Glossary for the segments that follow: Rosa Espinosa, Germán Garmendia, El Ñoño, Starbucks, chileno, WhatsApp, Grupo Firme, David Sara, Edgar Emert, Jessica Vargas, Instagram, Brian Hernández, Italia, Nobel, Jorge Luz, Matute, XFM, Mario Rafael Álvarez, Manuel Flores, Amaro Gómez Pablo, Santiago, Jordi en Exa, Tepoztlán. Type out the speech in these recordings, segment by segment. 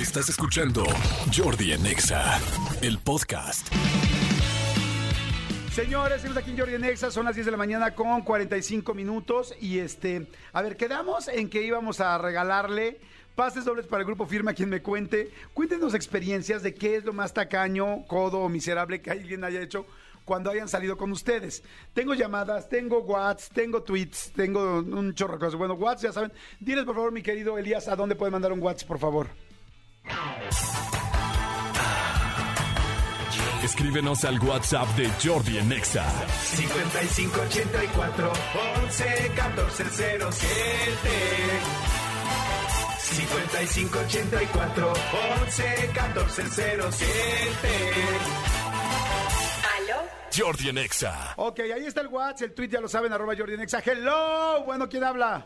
Estás escuchando Jordi en Exa, el podcast. Señores, estamos aquí en Jordi en Exa, son las 10 de la mañana con 45 minutos. Y a ver, quedamos en que íbamos a regalarle pases dobles para el Grupo Firme a quien me cuente. Cuéntenos experiencias de qué es lo más tacaño, codo o miserable que alguien haya hecho cuando hayan salido con ustedes. Tengo llamadas, tengo WhatsApp, tengo tweets, tengo un chorro de cosas. Bueno, WhatsApp, ya saben. Diles, por favor, mi querido Elías, ¿a dónde pueden mandar un WhatsApp, por favor? Escríbenos al WhatsApp de Jordi en Exa. 5584 11 14 07. 5584 11 14 07. ¿Aló? Jordi en Exa. Ok, ahí está el WhatsApp, el tweet ya lo saben, arroba Jordi en Exa. Hello, bueno, ¿quién habla?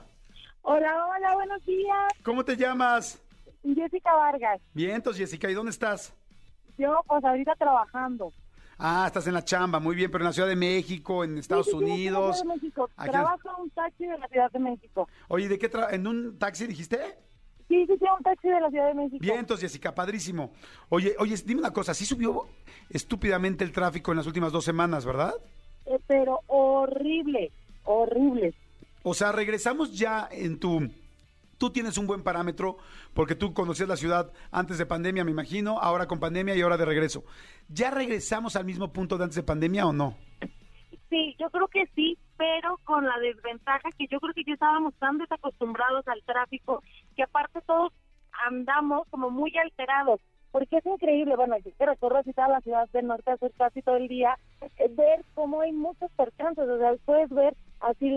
Hola, hola, buenos días. ¿Cómo te llamas? Jessica Vargas. Bien, entonces, Jessica, ¿y dónde estás? Yo, pues, ahorita trabajando. Ah, estás en la chamba, muy bien, pero en la Ciudad de México, en Estados Unidos. En la Ciudad de México. Trabajo en un taxi de la Ciudad de México. Oye, ¿de qué en un taxi dijiste? Sí, un taxi de la Ciudad de México. Bien, entonces, Jessica, padrísimo. Oye, dime una cosa, sí subió estúpidamente el tráfico en las últimas 2 semanas, ¿verdad? Pero horrible. O sea, regresamos ya en tu... Tú tienes un buen parámetro porque tú conocías la ciudad antes de pandemia, me imagino, ahora con pandemia y ahora de regreso. ¿Ya regresamos al mismo punto de antes de pandemia o no? Sí, yo creo que sí, pero con la desventaja que yo creo que ya estábamos tan desacostumbrados al tráfico que aparte todos andamos como muy alterados, porque es increíble, bueno, yo recorro así toda la ciudad de norte a sur casi todo el día, ver cómo hay muchos percances, o sea, puedes ver así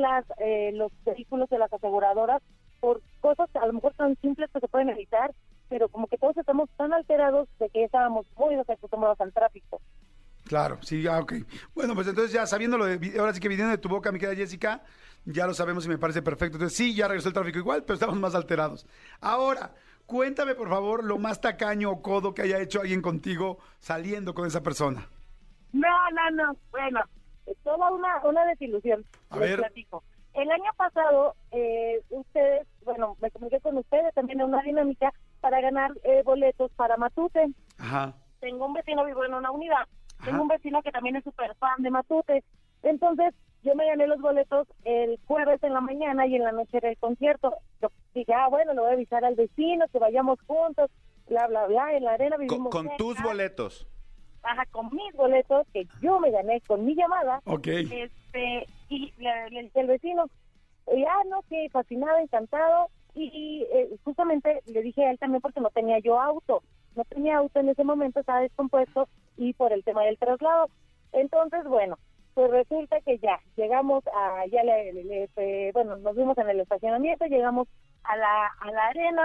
los vehículos de las aseguradoras por cosas a lo mejor tan simples que se pueden evitar, pero como que todos estamos tan alterados de que estábamos muy desacostumbrados al tráfico. Claro, sí, ok. Bueno, pues entonces ya sabiéndolo, ahora sí que viniendo de tu boca, mi querida Jessica, ya lo sabemos y me parece perfecto. Entonces sí, ya regresó el tráfico igual, pero estamos más alterados. Ahora, cuéntame por favor lo más tacaño o codo que haya hecho alguien contigo saliendo con esa persona. No, bueno, es toda una desilusión. A ver. Platico. El año pasado, ustedes, bueno, me comuniqué con ustedes también en una dinámica para ganar boletos para Matute. Ajá. Tengo un vecino, vivo en una unidad. Ajá. Tengo un vecino que también es súper fan de Matute. Entonces, yo me gané los boletos el jueves en la mañana y en la noche era el concierto. Yo dije, bueno, le voy a avisar al vecino, que vayamos juntos, bla, bla, bla, en la arena vivimos con tus boletos. Ajá, con mis boletos, que yo me gané con mi llamada. Ok. Y el vecino, no, que fascinado, encantado, y justamente le dije a él también porque no tenía auto en ese momento, estaba descompuesto y por el tema del traslado. Entonces, bueno, pues resulta que ya llegamos nos vimos en el estacionamiento, llegamos a la arena,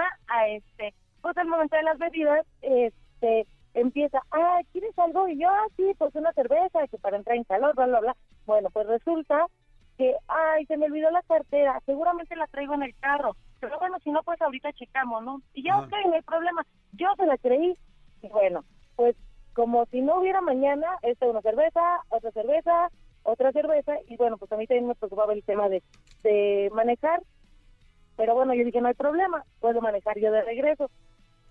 pues al momento de las bebidas, empieza, ¿quieres algo? Y yo, sí, pues una cerveza, que para entrar en calor, bla, bla, bla. Bueno, pues resulta que, se me olvidó la cartera, seguramente la traigo en el carro, pero bueno, si no, pues ahorita checamos, ¿no? Y ya, ok, no hay problema, yo se la creí, y bueno, pues como si no hubiera mañana, una cerveza, otra cerveza, otra cerveza, y bueno, pues a mí también me preocupaba el tema de manejar, pero bueno, yo dije, no hay problema, puedo manejar yo de regreso.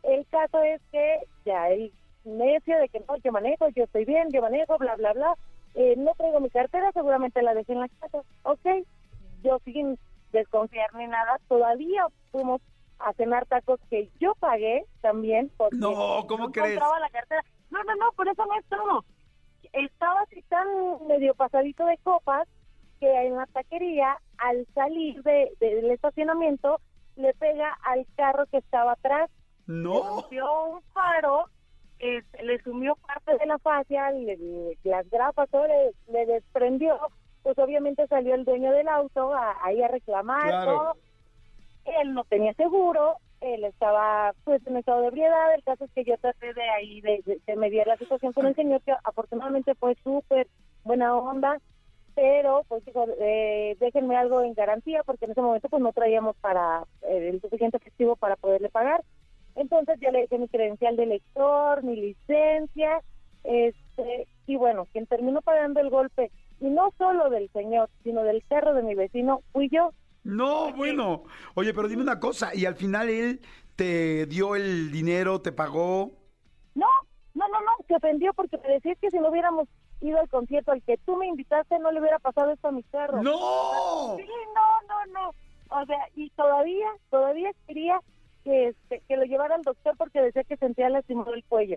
El caso es que ya el necio de que no, yo manejo, yo estoy bien, yo manejo, bla, bla, bla. No traigo mi cartera, seguramente la dejé en la casa. Ok, yo sin desconfiar ni nada, todavía fuimos a cenar tacos que yo pagué también. Porque no, ¿cómo crees? No encontraba la cartera. No, por eso no es todo. Estaba así tan medio pasadito de copas que en la taquería, al salir del estacionamiento, le pega al carro que estaba atrás. No. Le subió un faro, le sumió parte de la fascia, las grapas, todo le desprendió. Pues obviamente salió el dueño del auto ahí a reclamar. Claro. Todo. Él no tenía seguro, él estaba pues en estado de ebriedad. El caso es que yo traté de ahí de mediar la situación con el señor, que afortunadamente fue súper buena onda, pero pues dijo, déjenme algo en garantía, porque en ese momento pues no traíamos para el suficiente efectivo para poderle pagar. Entonces ya le dejé mi credencial de lector, mi licencia, y bueno, quien terminó pagando el golpe, y no solo del señor, sino del carro de mi vecino, fui yo. No, bueno, oye, pero dime una cosa, y al final él te dio el dinero, te pagó? No, se ofendió porque me decías que si no hubiéramos ido al concierto al que tú me invitaste, no le hubiera pasado esto a mi carro. ¡No! Sí, no. O sea, y todavía quería que lo llevara al doctor porque decía que sentía lastimado el cuello.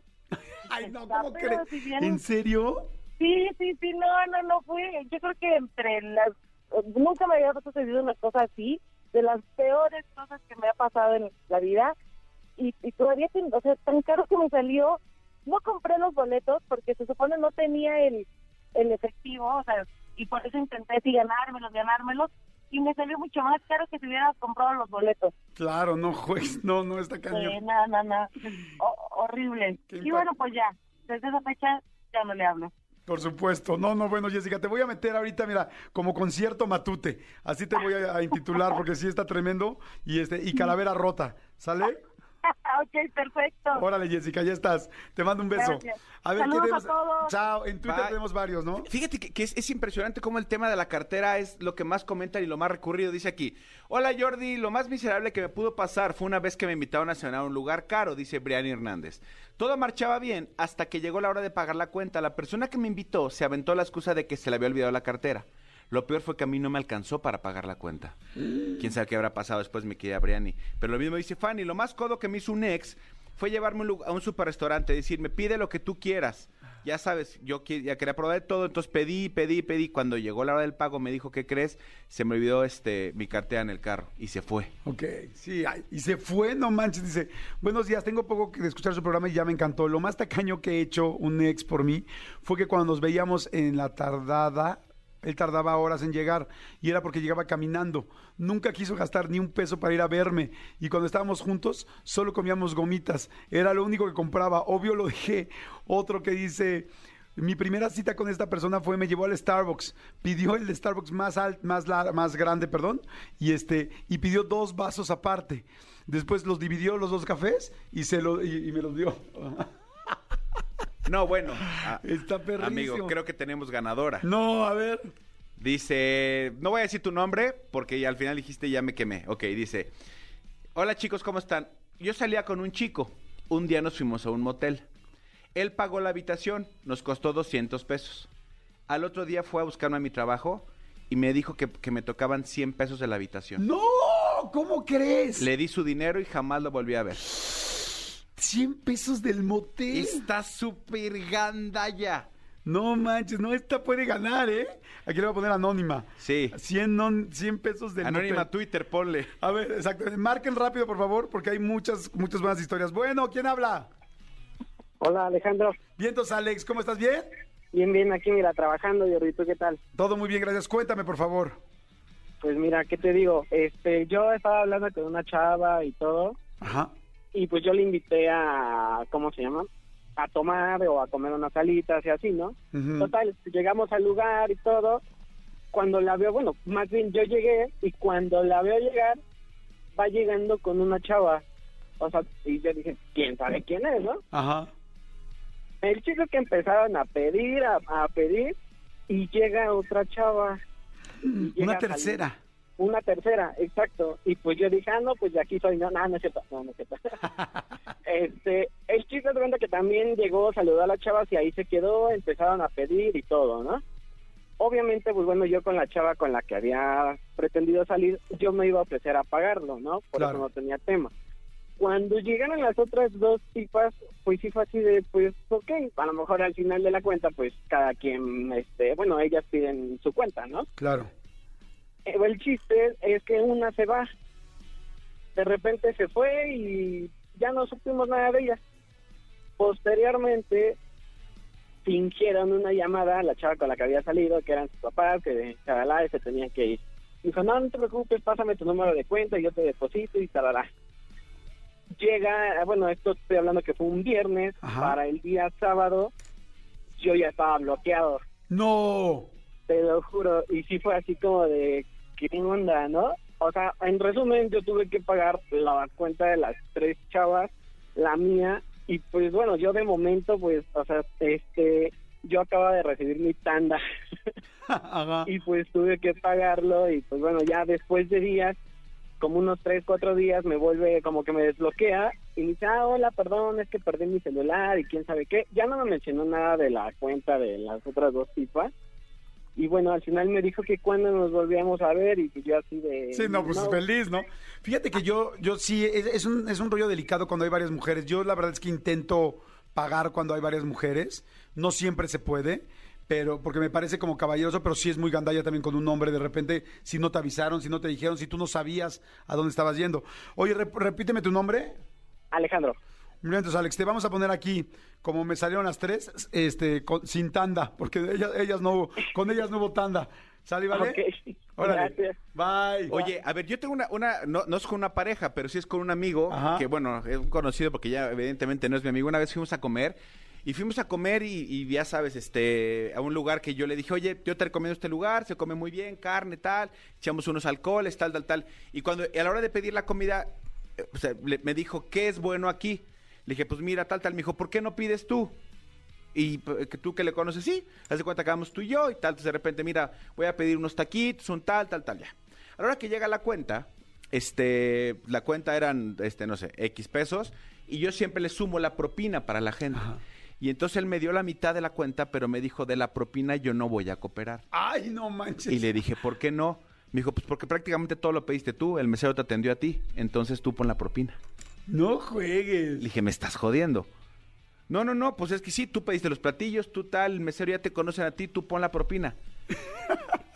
Ay, no, ¿cómo crees? ¿En serio? Sí, no fue. Yo creo que entre las... Nunca me había sucedido una cosa así, de las peores cosas que me ha pasado en la vida. Y todavía, o sea, tan caro que me salió. No compré los boletos porque se supone no tenía el efectivo, o sea, y por eso intenté sí, ganármelos, y me salió mucho más caro que si hubiera comprado los boletos. Claro, no, juez, no está cañón. No, horrible. Y bueno, pues ya, desde esa fecha ya no le hablo. Por supuesto, bueno, Jessica, te voy a meter ahorita, mira, como concierto Matute, así te voy a intitular porque sí está tremendo, y Calavera Rota, ¿sale? Ok, perfecto. Órale, Jessica, ya estás. Te mando un beso. A ver, saludos a todos. Chao. En Twitter tenemos varios, ¿no? Fíjate que es impresionante cómo el tema de la cartera es lo que más comentan y lo más recurrido. Dice aquí: hola, Jordi, lo más miserable que me pudo pasar fue una vez que me invitaron a cenar a un lugar caro, dice Brian Hernández. Todo marchaba bien hasta que llegó la hora de pagar la cuenta. La persona que me invitó se aventó la excusa de que se le había olvidado la cartera. Lo peor fue que a mí no me alcanzó para pagar la cuenta. Quién sabe qué habrá pasado después, mi querida Briani. Pero lo mismo dice Fanny: lo más codo que me hizo un ex fue llevarme a un superrestaurante, decirme, pide lo que tú quieras. Ya sabes, yo ya quería probar de todo, entonces pedí. Cuando llegó la hora del pago me dijo, ¿qué crees? Se me olvidó mi cartera en el carro y se fue. Ok, sí, y se fue, no manches. Dice, buenos días, tengo poco que escuchar su programa y ya me encantó. Lo más tacaño que he hecho un ex por mí fue que cuando nos veíamos en la tardada... Él tardaba horas en llegar y era porque llegaba caminando. Nunca quiso gastar ni un peso para ir a verme. Y cuando estábamos juntos, solo comíamos gomitas. Era lo único que compraba. Obvio lo dejé. Otro que dice... Mi primera cita con esta persona fue, me llevó al Starbucks, pidió el de Starbucks más grande, y pidió 2 vasos aparte. Después los dividió los 2 cafés y me los dio. No, bueno, está perrísimo. Amigo, creo que tenemos ganadora. No, a ver. Dice, no voy a decir tu nombre porque al final dijiste ya me quemé. Ok, dice, hola chicos, ¿cómo están? Yo salía con un chico, un día nos fuimos a un motel. Él pagó la habitación, nos costó 200 pesos. Al otro día fue a buscarme a mi trabajo y me dijo que me tocaban 100 pesos de la habitación. ¡No! ¿Cómo crees? Le di su dinero y jamás lo volví a ver. 100 pesos del motel. Está súper gandalla. No manches, esta puede ganar, ¿eh? Aquí le voy a poner anónima. Sí. 100 pesos del motel. Anónima Twitter, ponle. A ver, exacto. Marquen rápido, por favor, porque hay muchas buenas historias. Bueno, ¿quién habla? Hola, Alejandro. Bien, entonces, Alex, ¿cómo estás? ¿Bien? Bien, aquí, mira, trabajando, Jordi, ¿tú qué tal? Todo muy bien, gracias. Cuéntame, por favor. Pues mira, ¿qué te digo? Yo estaba hablando con una chava y todo. Ajá. Y pues yo le invité a, ¿cómo se llama? A tomar o a comer unas alitas y así, ¿no? Uh-huh. Total, llegamos al lugar y todo. Cuando la veo, bueno, más bien yo llegué y cuando la veo llegar, va llegando con una chava. O sea, y yo dije, ¿quién sabe quién es, no? Ajá. El chico que empezaron a pedir y llega otra chava. Una tercera. Una tercera, exacto. Y pues yo dije, pues de aquí soy. No es cierto. El chico de cuenta que también llegó, saludó a las chavas y ahí se quedó, empezaron a pedir y todo, ¿no? Obviamente, pues bueno, yo con la chava con la que había pretendido salir, yo me iba a ofrecer a pagarlo, ¿no? Por claro. Eso no tenía tema. Cuando llegaron las otras 2 tipas, pues sí fue así de, pues, ok, a lo mejor al final de la cuenta, pues cada quien, ellas piden su cuenta, ¿no? Claro. El chiste es que una se va, de repente se fue y ya no supimos nada de ella. Posteriormente fingieron una llamada a la chava con la que había salido, que eran sus papás, que charalá, y se tenían que ir. Dijo, no te preocupes, pásame tu número de cuenta y yo te deposito y charalá. Llega, esto estoy hablando que fue un viernes. Ajá. Para el día sábado yo ya estaba bloqueado. ¡No! Te lo juro, y sí fue así como de... ¿Qué onda, no? O sea, en resumen, yo tuve que pagar la cuenta de las 3 chavas, la mía, y pues bueno, yo de momento, pues, o sea, yo acababa de recibir mi tanda. Y pues tuve que pagarlo, y pues bueno, ya después de días, como unos 3-4 días me vuelve, como que me desbloquea y me dice, ah, hola, perdón, es que perdí mi celular y quién sabe qué. Ya no me mencionó nada de la cuenta de las otras dos tipas. Y bueno, al final me dijo que cuando nos volvíamos a ver y que yo así de... Sí, no, pues no, feliz, ¿no? Fíjate que yo sí, es un rollo delicado cuando hay varias mujeres. Yo la verdad es que intento pagar cuando hay varias mujeres. No siempre se puede, pero porque me parece como caballeroso, pero sí es muy gandalla también con un hombre de repente, si no te avisaron, si no te dijeron, si tú no sabías a dónde estabas yendo. Oye, repíteme tu nombre. Alejandro. Entonces, Alex, te vamos a poner aquí, como me salieron las tres, sin tanda, porque con ellas no hubo tanda. ¿Sale, vale? Okay. Órale. Gracias. Bye. Oye, a ver, yo tengo no es con una pareja, pero sí es con un amigo, ajá, que bueno, es un conocido porque ya evidentemente no es mi amigo. Una vez fuimos a comer y ya sabes, a un lugar que yo le dije, oye, yo te recomiendo este lugar, se come muy bien, carne, tal, echamos unos alcoholes, tal. Y cuando a la hora de pedir la comida, o sea, me dijo, ¿qué es bueno aquí? Le dije, pues mira, tal. Me dijo, ¿por qué no pides tú? Y tú que le conoces, sí. Haz de cuenta que vamos tú y yo y tal. Entonces, de repente, mira, voy a pedir unos taquitos, un tal, ya. A la hora que llega la cuenta, la cuenta eran, no sé, X pesos. Y yo siempre le sumo la propina para la gente. Ajá. Y entonces él me dio la mitad de la cuenta, pero me dijo, de la propina yo no voy a cooperar. ¡Ay, no manches! Y le dije, ¿por qué no? Me dijo, pues porque prácticamente todo lo pediste tú. El mesero te atendió a ti. Entonces tú pon la propina. No juegues. Le dije, me estás jodiendo. No, pues es que sí, tú pediste los platillos, tú tal, el mesero ya te conocen a ti, tú pon la propina.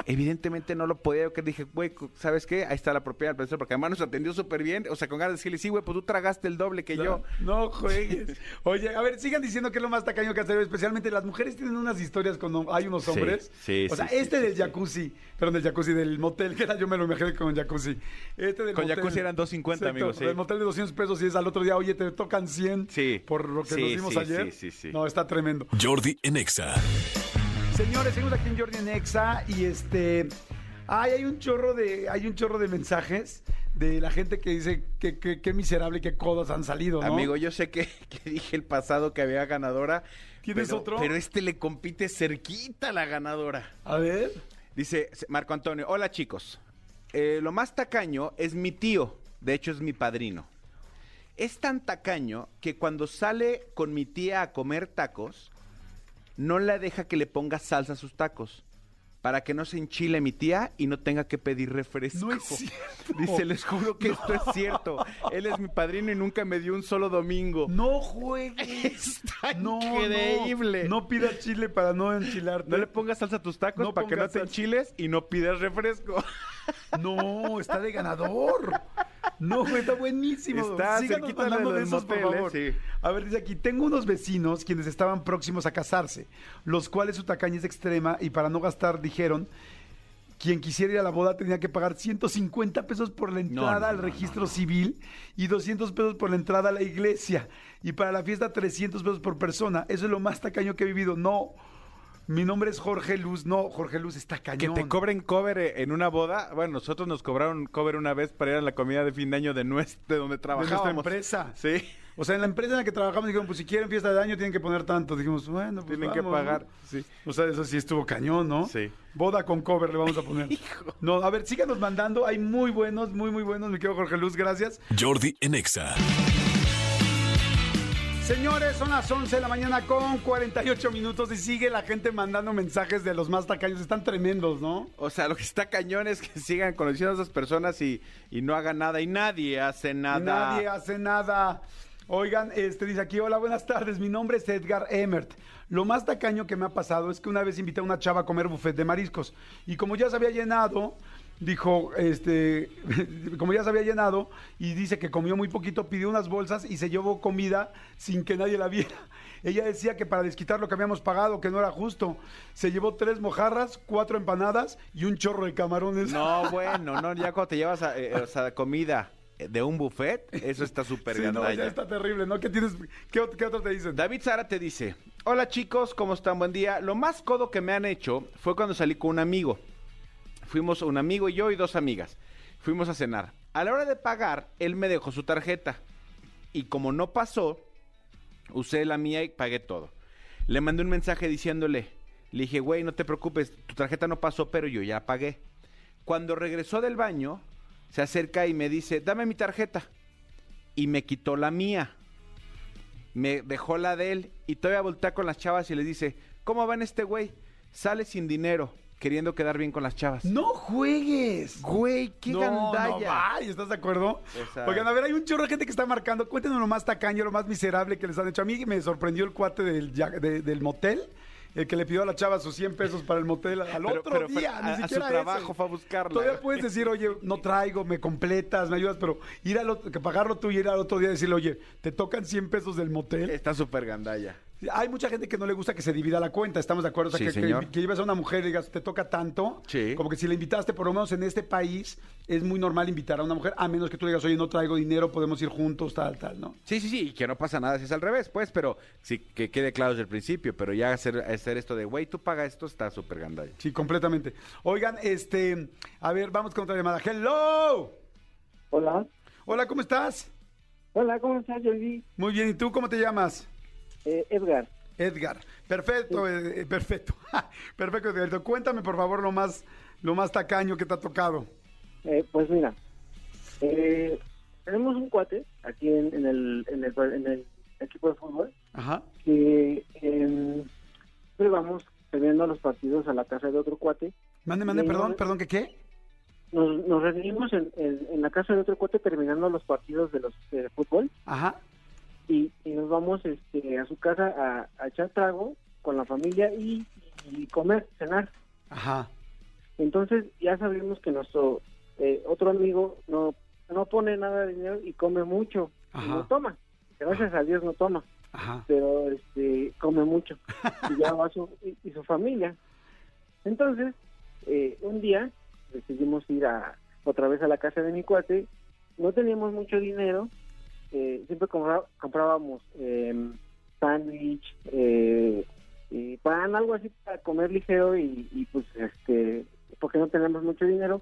Evidentemente no lo podía, yo que dije, güey, ¿sabes qué? Ahí está la propina del mesero, porque además nos atendió súper bien, o sea, con ganas de decirle, sí, güey, pues tú tragaste el doble que yo. No juegues. Oye, a ver, sigan diciendo que es lo más tacaño que hacer, especialmente las mujeres tienen unas historias cuando hay unos hombres. Sí, o sea, del jacuzzi, perdón, del jacuzzi, del motel, que era, yo me lo imaginé con jacuzzi. Con motel, jacuzzi eran 250, amigos, sí. El motel de 200 pesos y es al otro día, oye, te tocan 100 por lo que nos dimos ayer. Sí. No, está tremendo. Jordi en Exa. Señores, seguimos aquí en Jordi en Exa y hay un chorro de mensajes de la gente que dice que qué miserable, qué codos han salido, ¿no? Amigo, yo sé que dije el pasado que había ganadora. ¿Tienes otro? Pero le compite cerquita a la ganadora. A ver. Dice Marco Antonio, hola chicos, lo más tacaño es mi tío, de hecho es mi padrino. Es tan tacaño que cuando sale con mi tía a comer tacos, no la deja que le ponga salsa a sus tacos para que no se enchile mi tía y no tenga que pedir refresco. No es cierto. Dice, les juro que esto es cierto. Él es mi padrino y nunca me dio un solo domingo. No juegues. Está increíble. No pidas chile para no enchilarte. No le pongas salsa a tus tacos para que no te enchiles y no pidas refresco. No, está de ganador. No, está buenísimo. Síganos hablando de esos, motel, por favor. Sí. A ver, dice aquí, tengo unos vecinos quienes estaban próximos a casarse, los cuales su tacañez extrema y para no gastar dijeron, quien quisiera ir a la boda tenía que pagar 150 pesos por la entrada al registro civil y 200 pesos por la entrada a la iglesia y para la fiesta 300 pesos por persona. Eso es lo más tacaño que he vivido. No. Mi nombre es Jorge Luz. No, Jorge Luz está cañón. Que te cobren cover en una boda. Bueno, nosotros nos cobraron cover una vez para ir a la comida de fin de año de donde trabajábamos. De nuestra empresa. Sí. O sea, en la empresa en la que trabajamos dijeron, pues si quieren fiesta de año tienen que poner tanto. Dijimos, bueno, pues tienen que pagar. Sí. O sea, eso sí estuvo cañón, ¿no? Sí. Boda con cover le vamos a poner. Hijo. No, a ver, síganos mandando. Hay muy buenos, muy, muy buenos. Me quedo Jorge Luz, gracias. Jordi en Exa. Señores, son las 11 de la mañana con 48 minutos y sigue la gente mandando mensajes de los más tacaños. Están tremendos, ¿no? O sea, lo que está cañón es que sigan conociendo a esas personas y no hagan nada. Y nadie hace nada. Oigan, dice aquí, hola, buenas tardes. Mi nombre es Edgar Emert. Lo más tacaño que me ha pasado es que una vez invité a una chava a comer buffet de mariscos. Y como ya se había llenado... Dijo, como ya se había llenado y dice que comió muy poquito, pidió unas bolsas y se llevó comida sin que nadie la viera. Ella decía que para desquitar lo que habíamos pagado, que no era justo. Se llevó 3 mojarras, 4 empanadas y un chorro de camarones. No, bueno, ya cuando te llevas comida de un buffet, eso está súper gandalla. Sí, no, ya está terrible, ¿no? ¿Qué otro te dicen? David Sara te dice, hola chicos, ¿cómo están? Buen día. Lo más codo que me han hecho fue cuando salí con un amigo. Fuimos un amigo y yo y 2 amigas. Fuimos a cenar. A la hora de pagar, él me dejó su tarjeta. Y como no pasó, usé la mía y pagué todo. Le mandé un mensaje diciéndole, le dije, güey, no te preocupes, tu tarjeta no pasó, pero yo ya pagué. Cuando regresó del baño, se acerca y me dice, dame mi tarjeta. Y me quitó la mía. Me dejó la de él y todavía voltea con las chavas y les dice, ¿cómo van este güey? Sale sin dinero, queriendo quedar bien con las chavas. ¡No juegues! Güey, qué gandalla. No, ¿estás de acuerdo? Exacto. Porque, a ver, hay un chorro de gente que está marcando. Cuéntenos lo más tacaño, lo más miserable que les han hecho. A mí me sorprendió el cuate del motel, el que le pidió a la chava sus 100 pesos para el motel al otro día. Ni siquiera a su trabajo fue a buscarla. Todavía puedes decir, oye, no traigo, me completas, me ayudas, pero ir al otro, que pagarlo tú y ir al otro día y decirle, oye, ¿te tocan 100 pesos del motel? Está súper gandalla. Hay mucha gente que no le gusta que se divida la cuenta, ¿estamos de acuerdo? O sea, sí, que lleves a una mujer y digas, te toca tanto, sí. Como que si la invitaste, por lo menos en este país, es muy normal invitar a una mujer, a menos que tú le digas, oye, no traigo dinero, podemos ir juntos, tal, ¿no? Sí, y que no pasa nada si es al revés, pues, pero sí que quede claro desde el principio, pero ya hacer esto de, güey, tú paga esto, está súper gandalla. Sí, completamente. Oigan, a ver, vamos con otra llamada. ¡Hello! Hola. Hola, ¿cómo estás? Hola, ¿cómo estás, Jordi? Muy bien, ¿y tú cómo te llamas? Edgar, perfecto, sí. Perfecto, Edgarito. Cuéntame, por favor, lo más tacaño que te ha tocado. Pues mira, tenemos un cuate aquí en el equipo de fútbol. Ajá. Que vamos viendo los partidos a la casa de otro cuate. Mande, perdón, ¿qué? Nos reunimos en la casa de otro cuate terminando los partidos de los de fútbol. Ajá. Y nos vamos a su casa a echar trago con la familia y comer, cenar. Ajá. Entonces ya sabemos que nuestro otro amigo no pone nada de dinero y come mucho. Ajá. Y no toma. Gracias a Dios no toma. Ajá. Pero come mucho. Y ya va su familia. Entonces un día decidimos ir otra vez a la casa de mi cuate. No teníamos mucho dinero. Siempre comprábamos sándwich, pan, algo así para comer ligero y pues porque no teníamos mucho dinero.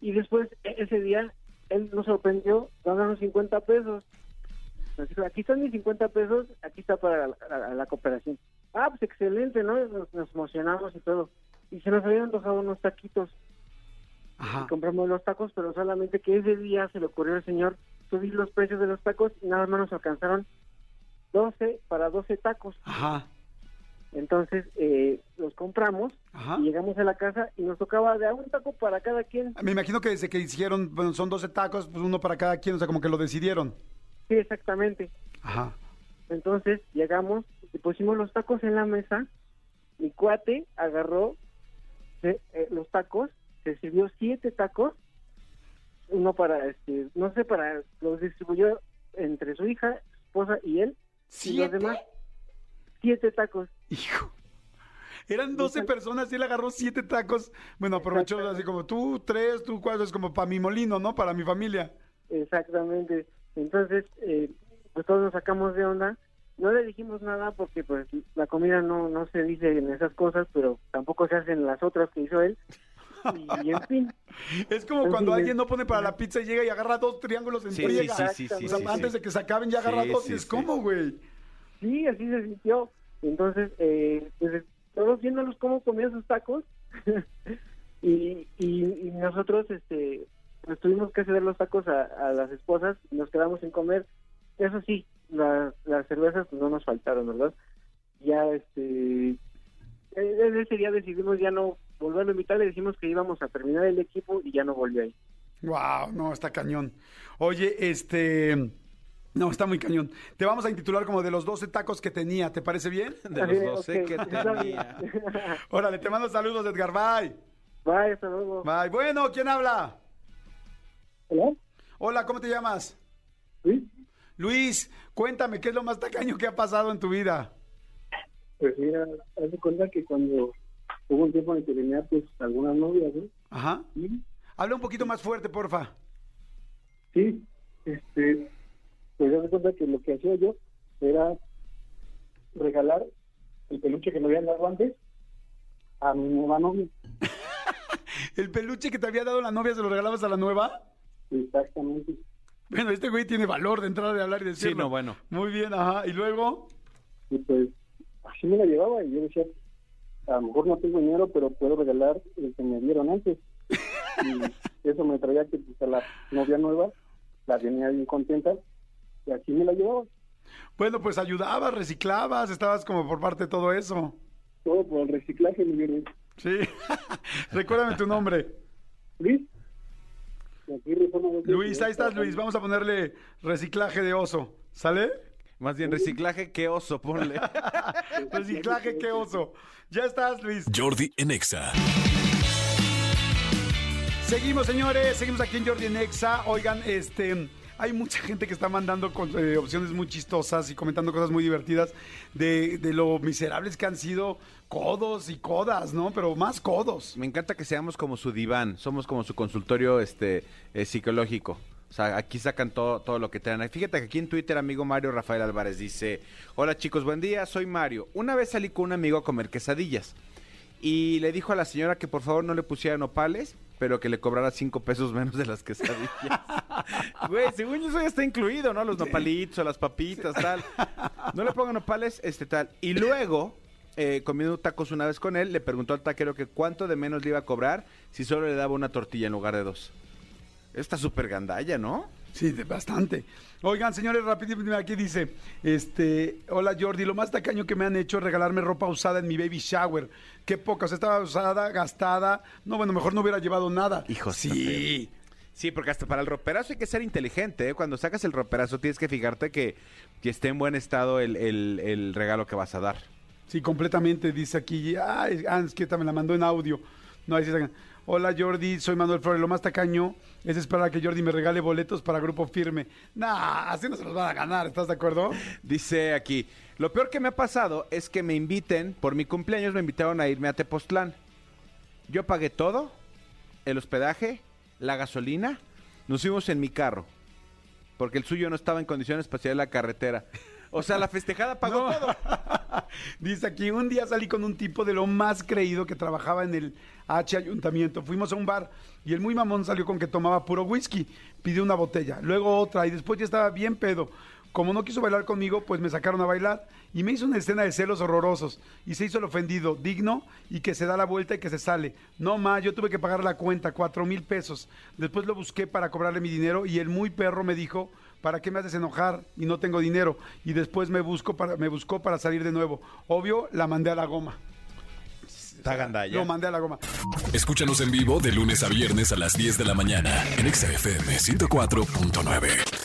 Y después ese día él nos sorprendió dándonos 50 pesos. Nos dijo, aquí están mis 50 pesos, aquí está para la cooperación. Ah, pues excelente, ¿no? Nos emocionamos y todo. Y se nos habían antojado unos taquitos. Ajá. Y compramos los tacos, pero solamente que ese día se le ocurrió al señor subir los precios de los tacos y nada más nos alcanzaron 12 tacos. Ajá. Entonces los compramos. Ajá. Y llegamos a la casa y nos tocaba de un taco para cada quien. Me imagino que desde que hicieron, bueno, son 12 tacos, pues uno para cada quien, o sea, como que lo decidieron. Sí, exactamente. Ajá. Entonces llegamos y pusimos los tacos en la mesa. Mi cuate agarró los tacos, se sirvió 7 tacos. Uno para, los distribuyó entre su hija, esposa y él. ¿7? Y los demás, 7 tacos. Hijo, eran 12 personas y él agarró 7 tacos. Bueno, aprovechó así como tú, 3, tú, 4, es como para mi molino, ¿no? Para mi familia. Exactamente. Entonces, pues todos nos sacamos de onda. No le dijimos nada porque pues la comida no se dice en esas cosas, pero tampoco se hacen las otras que hizo él. Y en fin. Es como cuando alguien no pone para la pizza y llega y agarra 2 triángulos en friega. Sí, o sea, antes de que se acaben ya agarra 2 y es como, güey. Sí, así se sintió. Entonces, pues, todos viéndolos cómo comían sus tacos. y nosotros pues tuvimos que ceder los tacos a las esposas y nos quedamos sin comer. Eso sí, las cervezas no nos faltaron, ¿verdad? Ya desde ese día decidimos ya no volverlo a invitar, le dijimos que íbamos a terminar el equipo y ya no volvió ahí. Wow, no, está cañón. Oye, no, está muy cañón. Te vamos a intitular como de los 12 tacos que tenía, ¿te parece bien? De los 12 que tenía. Órale, te mando saludos, Edgar, bye. Bye, hasta luego. Bye. Bueno, ¿quién habla? Hola. Hola, ¿cómo te llamas? Luis. Luis, cuéntame, ¿qué es lo más tacaño que ha pasado en tu vida? Pues mira, haz de cuenta que cuando hubo un tiempo de que tenía pues algunas novias, ¿no? Ajá. ¿Sí? Habla un poquito más fuerte, porfa. Sí, pues yo recuerdo que lo que hacía yo era regalar el peluche que me habían dado antes a mi nueva novia. ¿El peluche que te había dado la novia se lo regalabas a la nueva? Exactamente. Bueno, este güey tiene valor de entrar, de hablar y decirlo. Sí, no, bueno. Muy bien, ajá. ¿Y luego? Y pues así me la llevaba y yo decía, a lo mejor no tengo dinero, pero puedo regalar el que me dieron antes. Y Eso me traía que pues, a la novia nueva la tenía bien contenta y así me la llevaba. Bueno, pues ayudabas, reciclabas, estabas como por parte de todo eso. Todo por el reciclaje, mi viernes. Sí. Recuérdame tu nombre. Luis. Luis, ahí estás, Luis. Vamos a ponerle reciclaje de oso. ¿Sale? Más bien, reciclaje que oso, ponle. Reciclaje que oso. Ya estás, Luis. Jordi en Exa. Seguimos, señores. Seguimos aquí en Jordi en Exa. Oigan, hay mucha gente que está mandando opciones muy chistosas y comentando cosas muy divertidas de lo miserables que han sido codos y codas, ¿no? Pero más codos. Me encanta que seamos como su diván, somos como su consultorio psicológico. O sea, aquí sacan todo lo que traen. Fíjate que aquí en Twitter, amigo Mario Rafael Álvarez dice: hola chicos, buen día, soy Mario. Una vez salí con un amigo a comer quesadillas y le dijo a la señora que por favor no le pusiera nopales, pero que le cobrara 5 pesos menos de las quesadillas. Güey, según yo eso ya está incluido, ¿no? Los nopalitos, las papitas, tal. No le pongan nopales, tal. Y luego, comiendo tacos una vez con él, le preguntó al taquero que cuánto de menos le iba a cobrar si solo le daba una tortilla en lugar de 2. Está súper gandalla, ¿no? Sí, bastante. Oigan, señores, rapidísimo, aquí dice, hola Jordi, lo más tacaño que me han hecho es regalarme ropa usada en mi baby shower. Qué poca, o sea, estaba usada, gastada. No, bueno, mejor no hubiera llevado nada. Hijo, sí. Sí, porque hasta para el roperazo hay que ser inteligente, ¿eh? Cuando sacas el roperazo tienes que fijarte que esté en buen estado el regalo que vas a dar. Sí, completamente, dice aquí. Ay, es que me la mandó en audio. No, ahí sí sacan. Hola Jordi, soy Manuel Flores, lo más tacaño es esperar a que Jordi me regale boletos para Grupo Firme. Nah, así no se los van a ganar, ¿estás de acuerdo? Dice aquí, lo peor que me ha pasado es que me inviten, por mi cumpleaños me invitaron a irme a Tepoztlán. Yo pagué todo, el hospedaje, la gasolina, nos fuimos en mi carro, porque el suyo no estaba en condiciones para salir a la carretera. O sea, la festejada pagó todo. Dice aquí, un día salí con un tipo de lo más creído que trabajaba en el ayuntamiento. Fuimos a un bar y el muy mamón salió con que tomaba puro whisky. Pidió una botella, luego otra y después ya estaba bien pedo. Como no quiso bailar conmigo, pues me sacaron a bailar y me hizo una escena de celos horrorosos y se hizo el ofendido, digno y que se da la vuelta y que se sale. No más, yo tuve que pagar la cuenta, 4,000 pesos. Después lo busqué para cobrarle mi dinero y el muy perro me dijo: ¿para qué me haces enojar? Y no tengo dinero. Y después me buscó para salir de nuevo. Obvio, la mandé a la goma. Está gandalla. Lo mandé a la goma. Escúchanos en vivo de lunes a viernes a las 10 de la mañana en XFM 104.9.